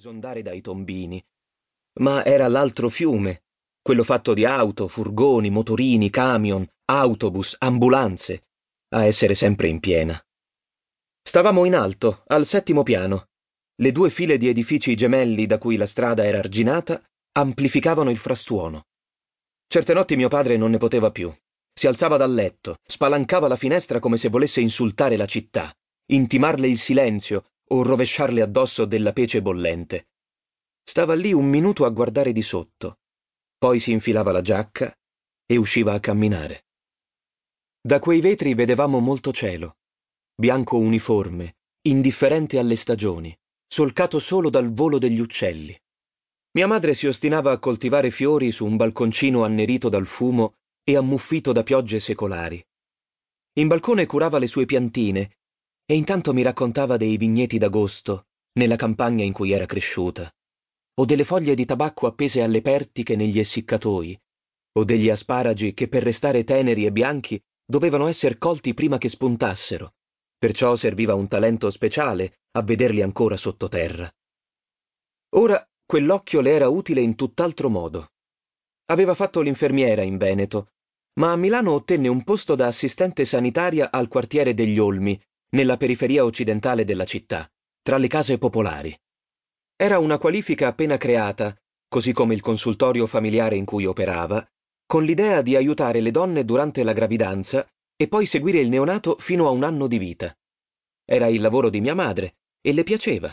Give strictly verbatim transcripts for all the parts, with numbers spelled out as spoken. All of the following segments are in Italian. esondare dai tombini, ma era l'altro fiume, quello fatto di auto, furgoni, motorini, camion, autobus, ambulanze, a essere sempre in piena. Stavamo in alto, al settimo piano. Le due file di edifici gemelli da cui la strada era arginata amplificavano il frastuono. Certe notti mio padre non ne poteva più. Si alzava dal letto, spalancava la finestra come se volesse insultare la città, intimarle il silenzio o rovesciarle addosso della pece bollente. Stava lì un minuto a guardare di sotto, poi si infilava la giacca e usciva a camminare. Da quei vetri vedevamo molto cielo, bianco uniforme, indifferente alle stagioni, solcato solo dal volo degli uccelli. Mia madre si ostinava a coltivare fiori su un balconcino annerito dal fumo e ammuffito da piogge secolari. In balcone curava le sue piantine e intanto mi raccontava dei vigneti d'agosto nella campagna in cui era cresciuta, o delle foglie di tabacco appese alle pertiche negli essiccatoi, o degli asparagi che per restare teneri e bianchi dovevano essere colti prima che spuntassero, perciò serviva un talento speciale a vederli ancora sottoterra. Ora quell'occhio le era utile in tutt'altro modo. Aveva fatto l'infermiera in Veneto, ma a Milano ottenne un posto da assistente sanitaria al quartiere degli Olmi, nella periferia occidentale della città, tra le case popolari. Era una qualifica appena creata, così come il consultorio familiare in cui operava, con l'idea di aiutare le donne durante la gravidanza e poi seguire il neonato fino a un anno di vita. Era il lavoro di mia madre e le piaceva.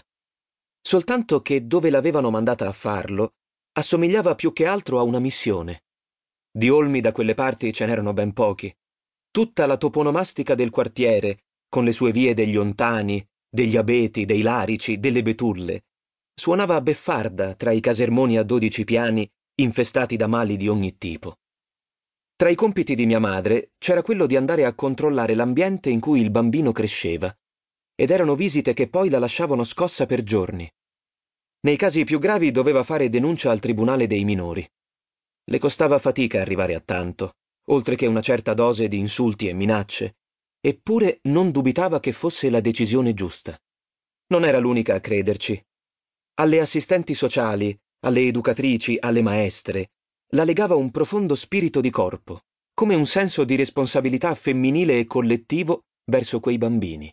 Soltanto che dove l'avevano mandata a farlo assomigliava più che altro a una missione. Di Olmi da quelle parti ce n'erano ben pochi. Tutta la toponomastica del quartiere, con le sue vie degli ontani, degli abeti, dei larici, delle betulle, suonava a beffarda tra i casermoni a dodici piani infestati da mali di ogni tipo. Tra i compiti di mia madre c'era quello di andare a controllare l'ambiente in cui il bambino cresceva, ed erano visite che poi la lasciavano scossa per giorni. Nei casi più gravi doveva fare denuncia al tribunale dei minori. Le costava fatica arrivare a tanto, oltre che una certa dose di insulti e minacce, eppure non dubitava che fosse la decisione giusta. Non era l'unica a crederci. Alle assistenti sociali, alle educatrici, alle maestre, la legava un profondo spirito di corpo, come un senso di responsabilità femminile e collettivo verso quei bambini.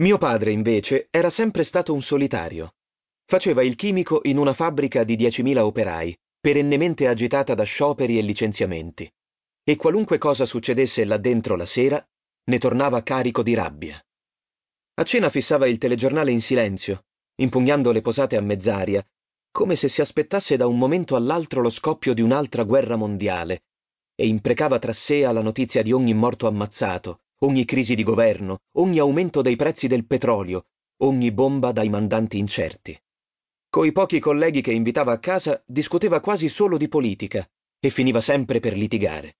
Mio padre, invece, era sempre stato un solitario. Faceva il chimico in una fabbrica di diecimila operai, perennemente agitata da scioperi e licenziamenti, e qualunque cosa succedesse là dentro la sera, ne tornava carico di rabbia. A cena fissava il telegiornale in silenzio, impugnando le posate a mezz'aria, come se si aspettasse da un momento all'altro lo scoppio di un'altra guerra mondiale, e imprecava tra sé alla notizia di ogni morto ammazzato, ogni crisi di governo, ogni aumento dei prezzi del petrolio, ogni bomba dai mandanti incerti. Coi pochi colleghi che invitava a casa discuteva quasi solo di politica e finiva sempre per litigare.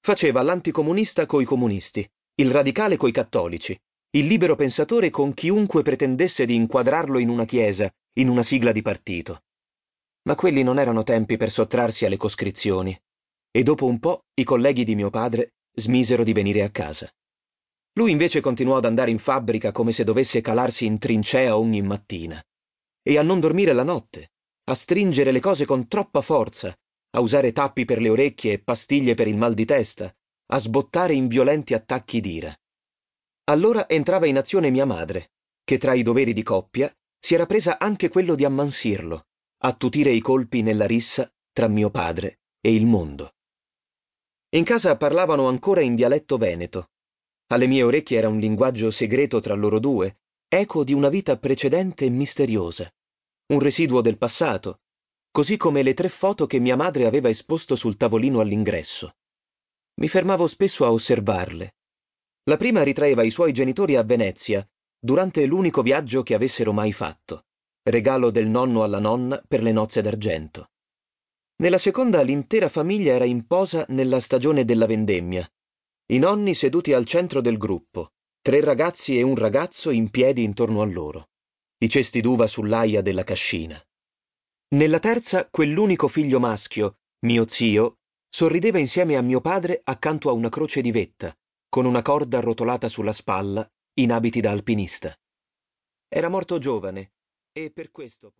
Faceva l'anticomunista coi comunisti, il radicale coi cattolici, il libero pensatore con chiunque pretendesse di inquadrarlo in una chiesa, in una sigla di partito. Ma quelli non erano tempi per sottrarsi alle coscrizioni, e dopo un po' i colleghi di mio padre smisero di venire a casa. Lui invece continuò ad andare in fabbrica come se dovesse calarsi in trincea ogni mattina, e a non dormire la notte, a stringere le cose con troppa forza, a usare tappi per le orecchie e pastiglie per il mal di testa, a sbottare in violenti attacchi d'ira. Allora entrava in azione mia madre, che tra i doveri di coppia si era presa anche quello di ammansirlo, attutire i colpi nella rissa tra mio padre e il mondo. In casa parlavano ancora in dialetto veneto. Alle mie orecchie era un linguaggio segreto tra loro due, eco di una vita precedente e misteriosa, un residuo del passato, così come le tre foto che mia madre aveva esposto sul tavolino all'ingresso. Mi fermavo spesso a osservarle. La prima ritraeva i suoi genitori a Venezia, durante l'unico viaggio che avessero mai fatto, regalo del nonno alla nonna per le nozze d'argento. Nella seconda l'intera famiglia era in posa nella stagione della vendemmia, i nonni seduti al centro del gruppo, tre ragazzi e un ragazzo in piedi intorno a loro, i cesti d'uva sull'aia della cascina. Nella terza, quell'unico figlio maschio, mio zio, sorrideva insieme a mio padre accanto a una croce di vetta, con una corda arrotolata sulla spalla, in abiti da alpinista. Era morto giovane, e per questo...